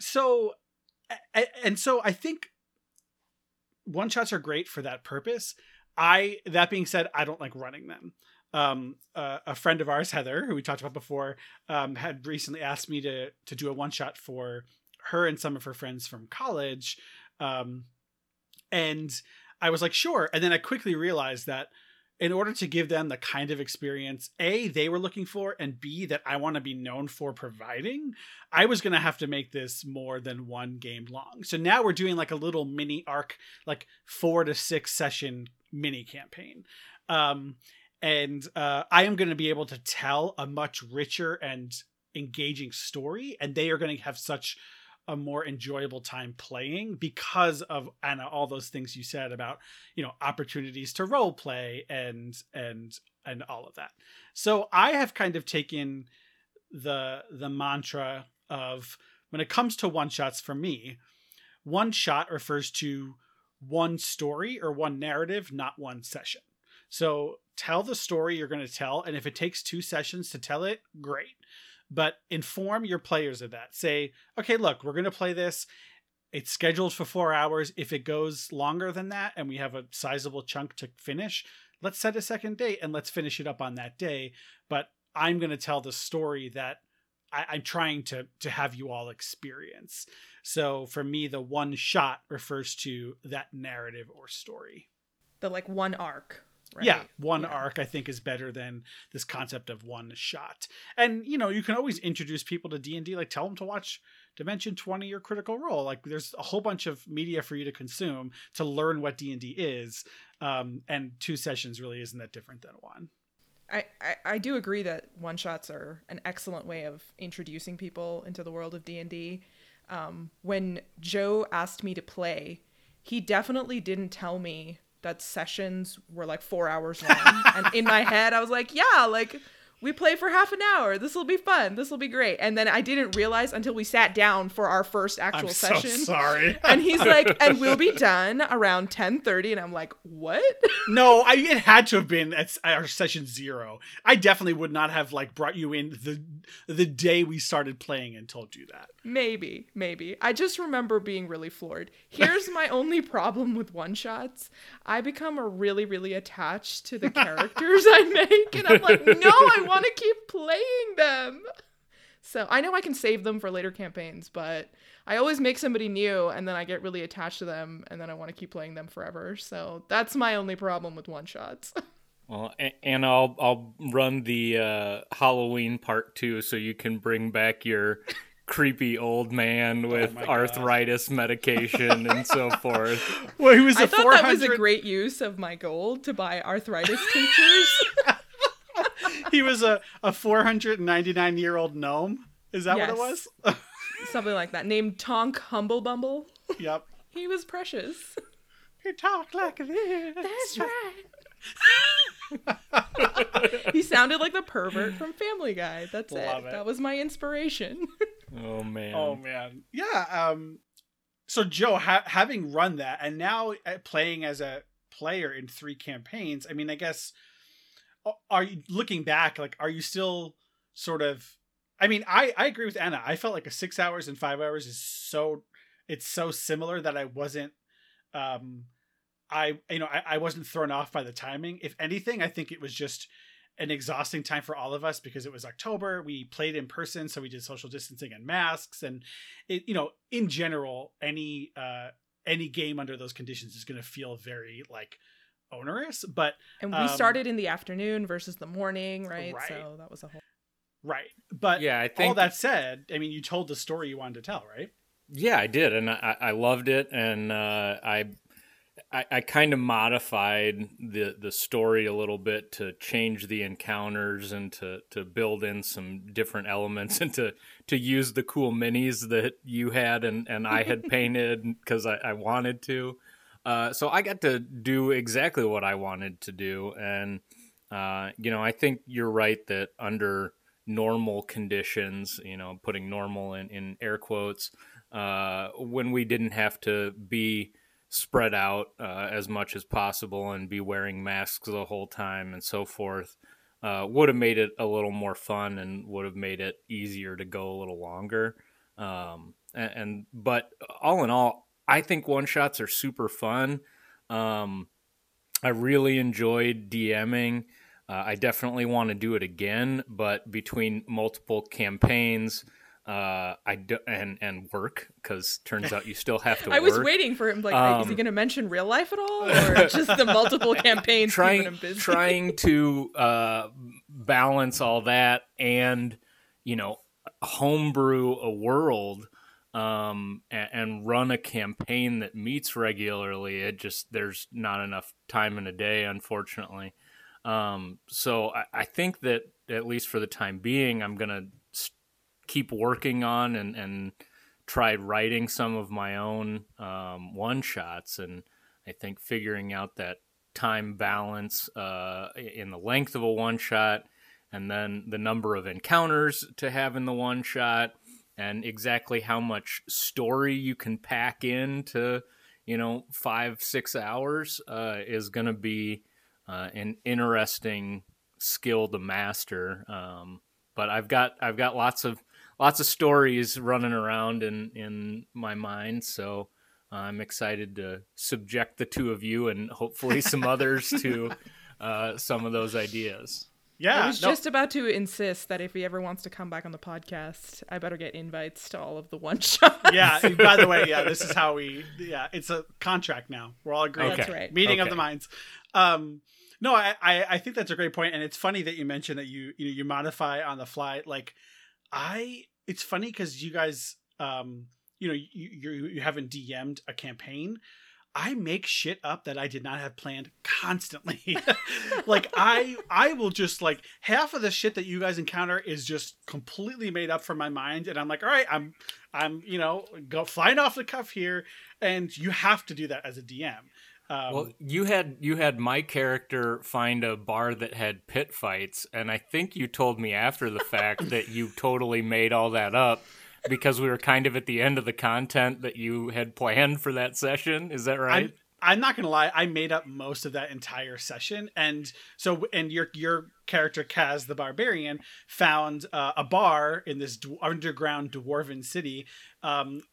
So I think one shots are great for that purpose. That being said, I don't like running them. A friend of ours, Heather, who we talked about before, had recently asked me to do a one shot for her and some of her friends from college. And I was like, sure. And then I quickly realized that in order to give them the kind of experience, A, they were looking for, and B, that I want to be known for providing, I was going to have to make this more than one game long. So now we're doing like a little mini arc, like 4 to 6 session mini campaign. And I am going to be able to tell a much richer and engaging story. And they are going to have such a more enjoyable time playing because of, Anna, all those things you said about, you know, opportunities to role play and all of that. So I have kind of taken the mantra of, when it comes to one shots for me, one shot refers to one story or one narrative, not one session. So tell the story you're going to tell. And if it takes 2 sessions to tell it, great. But inform your players of that. Say, okay, look, we're going to play this. It's scheduled for 4 hours. If it goes longer than that and we have a sizable chunk to finish, let's set a second date and let's finish it up on that day. But I'm going to tell the story that I'm trying to have you all experience. So for me, the one shot refers to that narrative or story. The like one arc. Right. Yeah, one arc I think is better than this concept of one shot. And, you know, you can always introduce people to D&D, like tell them to watch Dimension 20 or Critical Role. Like there's a whole bunch of media for you to consume to learn what D&D is. And 2 sessions really isn't that different than one. I do agree that one shots are an excellent way of introducing people into the world of D&D. When Joe asked me to play, he definitely didn't tell me that sessions were like 4 hours long. And in my head, I was like, yeah, like we play for half an hour. This will be fun. This will be great. And then I didn't realize until we sat down for our first actual session. I'm so sorry. And he's like, and we'll be done around 10:30. And I'm like, what? No, it had to have been at our session zero. I definitely would not have like brought you in the day we started playing and told you that. Maybe. I just remember being really floored. Here's my only problem with one-shots. I become really, really attached to the characters I make. And I'm like, no, I want to keep playing them. So I know I can save them for later campaigns, but I always make somebody new and then I get really attached to them and then I want to keep playing them forever. So that's my only problem with one-shots. Well, and I'll run the Halloween part too, so you can bring back your creepy old man with arthritis medication and so forth. Well, he was I thought that was a great use of my gold to buy arthritis tinctures. He was a 499-year-old gnome. Is that what it was? Something like that. Named Tonk Humble Bumble. Yep. He was precious. He talked like this. That's right. He sounded like the pervert from Family Guy. That's Love it. That was my inspiration. Oh, man. Yeah. So, Joe, having run that and now playing as a player in three campaigns, I mean, I guess... Are you looking back? Like, are you still sort of? I mean, I agree with Anna. I felt like a 6 hours and 5 hours is so similar that I wasn't, I wasn't thrown off by the timing. If anything, I think it was just an exhausting time for all of us because it was October. We played in person, so we did social distancing and masks, and it, you know, in general, any game under those conditions is going to feel very like onerous, but and we started in the afternoon versus the morning, right? So that was a whole but yeah, I think all that said, I mean, you told the story you wanted to tell, right? Yeah, I did, and I loved it, and I kind of modified the story a little bit to change the encounters and to build in some different elements and to use the cool minis that you had and I had painted because I wanted to. So I got to do exactly what I wanted to do. And, you know, I think you're right that under normal conditions, you know, putting normal in air quotes, when we didn't have to be spread out as much as possible and be wearing masks the whole time and so forth, would have made it a little more fun and would have made it easier to go a little longer. But all in all, I think one-shots are super fun. I really enjoyed DMing. I definitely want to do it again, but between multiple campaigns and work, because turns out you still have to work. I was waiting for him. Like, is he going to mention real life at all? Or just the multiple campaigns keeping him busy? Trying to balance all that and, you know, homebrew a world and run a campaign that meets regularly. It just, there's not enough time in a day, unfortunately. So I think that at least for the time being, I'm going to keep working on and try writing some of my own one-shots. And I think figuring out that time balance in the length of a one-shot and then the number of encounters to have in the one-shot, and exactly how much story you can pack into, you know, 5-6 hours is going to be an interesting skill to master. But I've got lots of stories running around in my mind, so I'm excited to subject the two of you and hopefully some others to some of those ideas. Yeah, I was just about to insist that if he ever wants to come back on the podcast, I better get invites to all of the one-shots. Yeah, by the way, this is how we... Yeah, it's a contract now. We're all agreed. Okay. That's right. Meeting of the minds. No, I think that's a great point, and it's funny that you mentioned that you modify on the fly. Like, it's funny because you guys, you haven't DM'd a campaign. I make shit up that I did not have planned constantly. Like I will just like half of the shit that you guys encounter is just completely made up from my mind. And I'm like, all right, I'm flying off the cuff here. And you have to do that as a DM. Well, you had my character find a bar that had pit fights, and I think you told me after the fact that you totally made all that up because we were kind of at the end of the content that you had planned for that session. Is that right? I'm not going to lie. I made up most of that entire session. And so, and your character, Kaz the Barbarian, found a bar in this underground dwarven city. And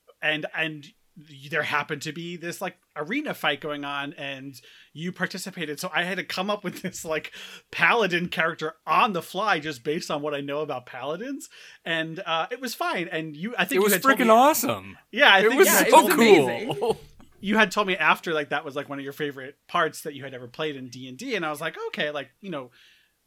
there happened to be this like arena fight going on, and you participated. So I had to come up with this like paladin character on the fly, just based on what I know about paladins. And it was fine. And I think it was freaking awesome. Yeah. It was so cool. You had told me after, like, that was like one of your favorite parts that you had ever played in D&D. And I was like, okay, like, you know,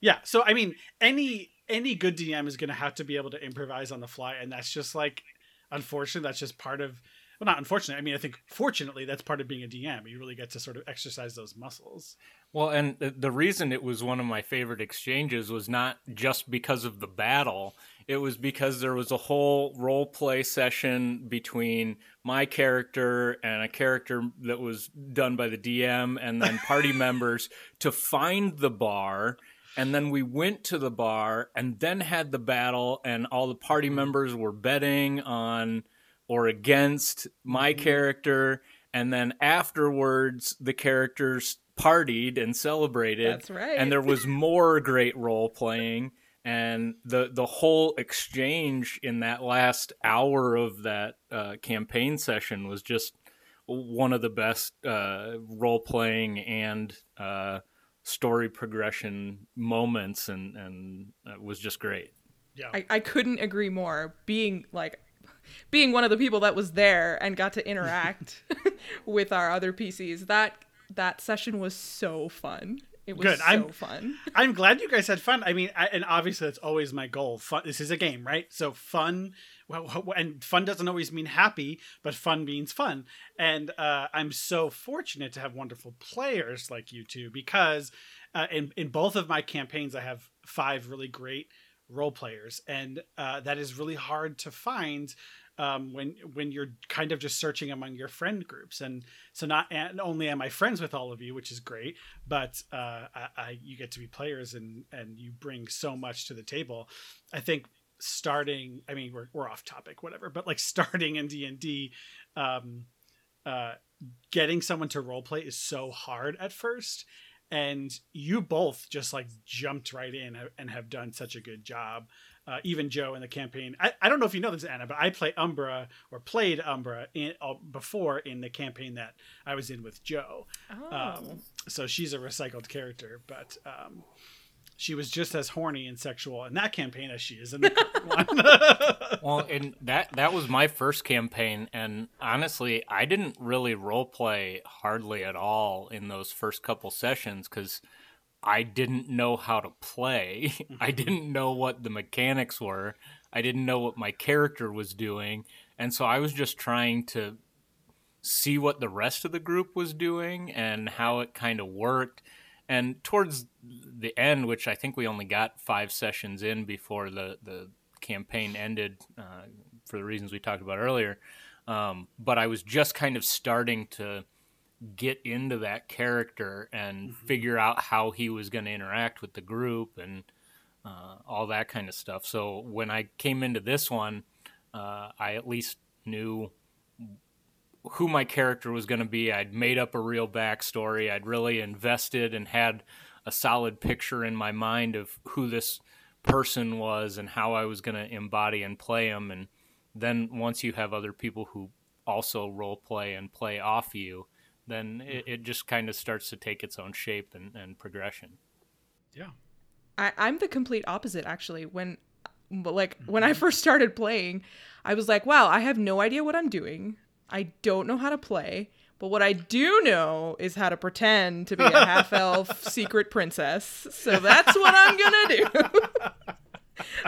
yeah. So, I mean, any good DM is going to have to be able to improvise on the fly. And that's just like, unfortunately, that's just part of, well, not unfortunately. I mean, I think fortunately that's part of being a DM. You really get to sort of exercise those muscles. Well, and the reason it was one of my favorite exchanges was not just because of the battle. It was because there was a whole role play session between my character and a character that was done by the DM and then party members to find the bar. And then we went to the bar and then had the battle, and all the party members were betting on or against my character. And then afterwards, the characters partied and celebrated. That's right. And there was more great role playing. And the whole exchange in that last hour of that campaign session was just one of the best role-playing and story progression moments, and it was just great. Yeah, I couldn't agree more. Being one of the people that was there and got to interact with our other PCs, that session was so fun. It was good. So fun. I'm glad you guys had fun. I mean, and obviously that's always my goal. Fun. This is a game, right? So fun, well, and fun doesn't always mean happy, but fun means fun. And I'm so fortunate to have wonderful players like you two, because in both of my campaigns, I have 5 really great role players. And that is really hard to find when you're kind of just searching among your friend groups. And so not only am I friends with all of you, which is great, but you get to be players and you bring so much to the table. I think starting, I mean, we're off topic, whatever, but like starting in D&D, getting someone to roleplay is so hard at first. And you both just like jumped right in and have done such a good job. Even Joe in the campaign. I don't know if you know this, Anna, but I played Umbra before in the campaign that I was in with Joe. Oh. So she's a recycled character, but she was just as horny and sexual in that campaign as she is in the current one. Well, and that was my first campaign. And honestly, I didn't really role play hardly at all in those first couple sessions because I didn't know how to play. I didn't know what the mechanics were. I didn't know what my character was doing. And so I was just trying to see what the rest of the group was doing and how it kind of worked. And towards the end, which I think we only got 5 sessions in before the campaign ended, for the reasons we talked about earlier. But I was just kind of starting to get into that character and figure out how he was going to interact with the group and all that kind of stuff. So when I came into this one, I at least knew who my character was going to be. I'd made up a real backstory. I'd really invested and had a solid picture in my mind of who this person was and how I was going to embody and play him. And then once you have other people who also role play and play off you, then it just kind of starts to take its own shape and progression. Yeah. I'm the complete opposite, actually. When I first started playing, I was like, wow, I have no idea what I'm doing. I don't know how to play. But what I do know is how to pretend to be a half-elf secret princess. So that's what I'm going to do.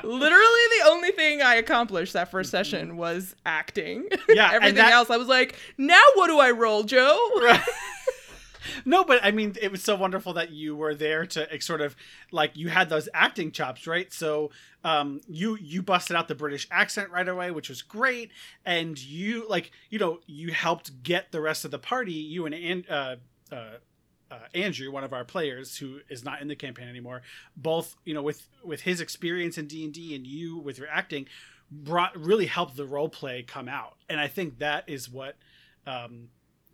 Literally the only thing I accomplished that first session was acting. Yeah. Everything else I was like, now what do I roll, Joe? Right. No, but I mean, it was so wonderful that you were there to sort of like, you had those acting chops, right? So you busted out the British accent right away, which was great. And you helped get the rest of the party, you and Andrew, one of our players who is not in the campaign anymore, both, you know, with his experience in D&D and you with your acting, really helped the role play come out. And I think that is what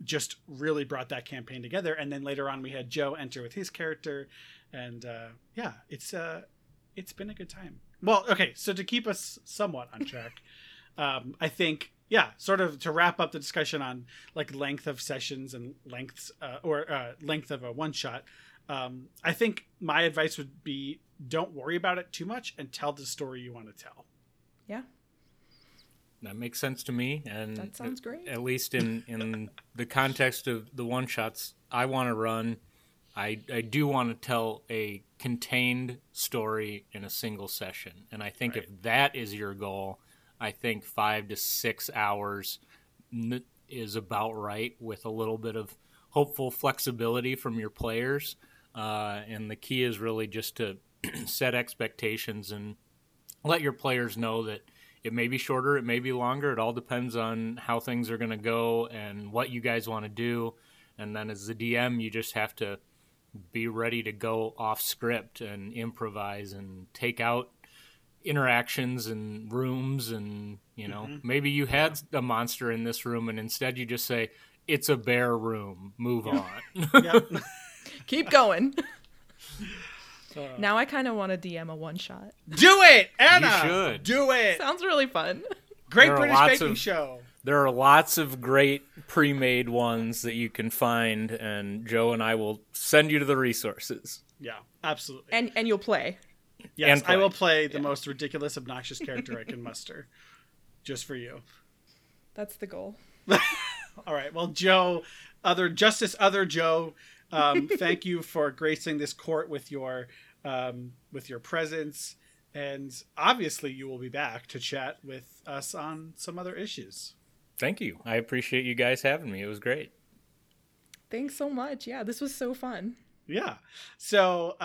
just really brought that campaign together. And then later on we had Joe enter with his character, and yeah, it's been a good time. Well, okay, so to keep us somewhat on track, I think, yeah, sort of to wrap up the discussion on like length of sessions and lengths length of a one shot. I think my advice would be, don't worry about it too much and tell the story you want to tell. Yeah. That makes sense to me. And that sounds great. At least in the context of the one shots I want to run, I do want to tell a contained story in a single session. And I think if that is your goal, I think 5 to 6 hours is about right, with a little bit of hopeful flexibility from your players. And the key is really just to set expectations and let your players know that it may be shorter, it may be longer. It all depends on how things are going to go and what you guys want to do. And then as the DM, you just have to be ready to go off script and improvise and take out interactions and rooms, and you know, maybe you had a monster in this room and instead you just say it's a bear room, move on. Keep going. Now I kind of want to DM a one shot. Do it, Anna. You should do it. Sounds really fun. Great British Baking Show. There are lots of great pre-made ones that you can find, and Joe and I will send you to the resources. Yeah, absolutely. And you'll play. Yes, I will play the most ridiculous, obnoxious character I can muster, just for you. That's the goal. All right. Well, Joe, Joe, thank you for gracing this court with your presence, and obviously you will be back to chat with us on some other issues. Thank you. I appreciate you guys having me. It was great. Thanks so much. Yeah, this was so fun. Yeah. So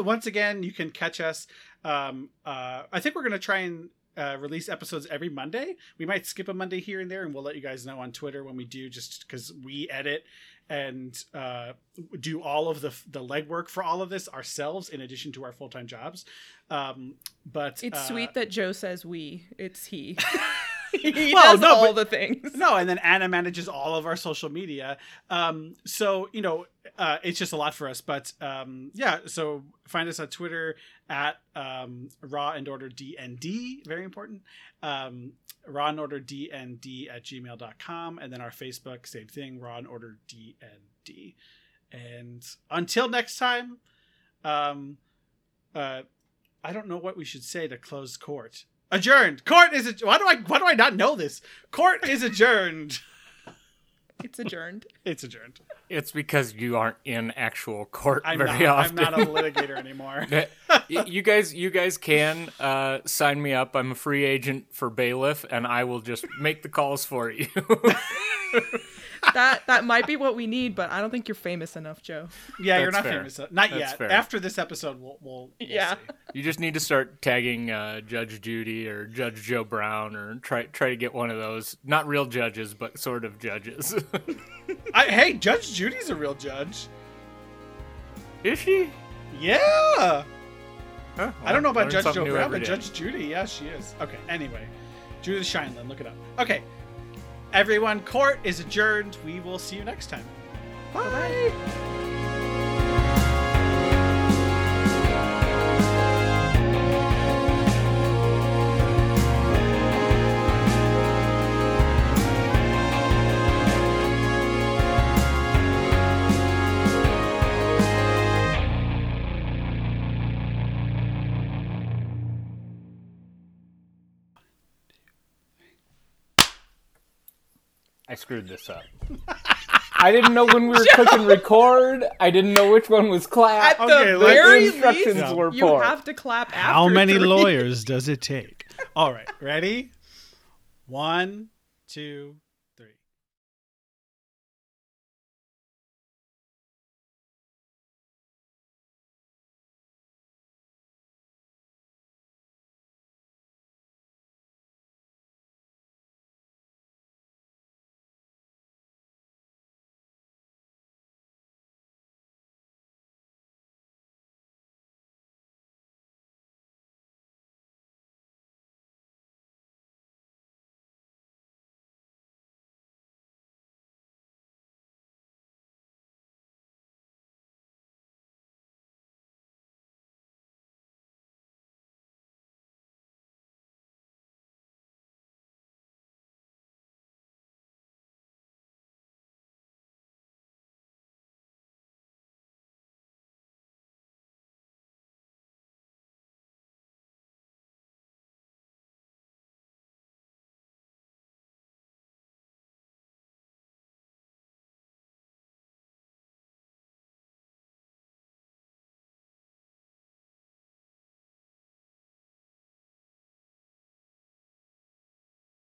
once again, you can catch us. I think we're going to try and release episodes every Monday. We might skip a Monday here and there, and we'll let you guys know on Twitter when we do, just because we edit and do all of the legwork for all of this ourselves, in addition to our full-time jobs. But it's sweet that Joe says we. It's he. He does all the things. No, and then Anna manages all of our social media. So, you know, it's just a lot for us. But, yeah, so find us on Twitter at Raw and Order DND. Very important. Raw and Order DND at gmail.com. And then our Facebook, same thing, Raw and Order DND. And until next time, I don't know what we should say to close court. Adjourned. Court is why do I not know this? Court is adjourned. It's adjourned. It's adjourned. It's because you aren't in actual court often. I'm not a litigator anymore. You guys can sign me up. I'm a free agent for bailiff, and I will just make the calls for you. That might be what we need, but I don't think you're famous enough, Joe. Yeah, that's you're not fair. Famous. Not that's yet. Fair. After this episode, we'll see. You just need to start tagging Judge Judy or Judge Joe Brown, or try to get one of those. Not real judges, but sort of judges. Hey, Judge Judy's a real judge. Is she? Yeah. Huh? Well, I don't know about Judge Joe Brown, but Judge Judy, yeah, she is. Okay, anyway. Judith Sheindlin, look it up. Okay. Everyone, court is adjourned. We will see you next time. Bye. Bye-bye. I screwed this up. I didn't know when we were clicking record. I didn't know which one was clap. At the very instructions least, were poor. You have to clap after. How many lawyers does it take? All right, ready? 1, 2.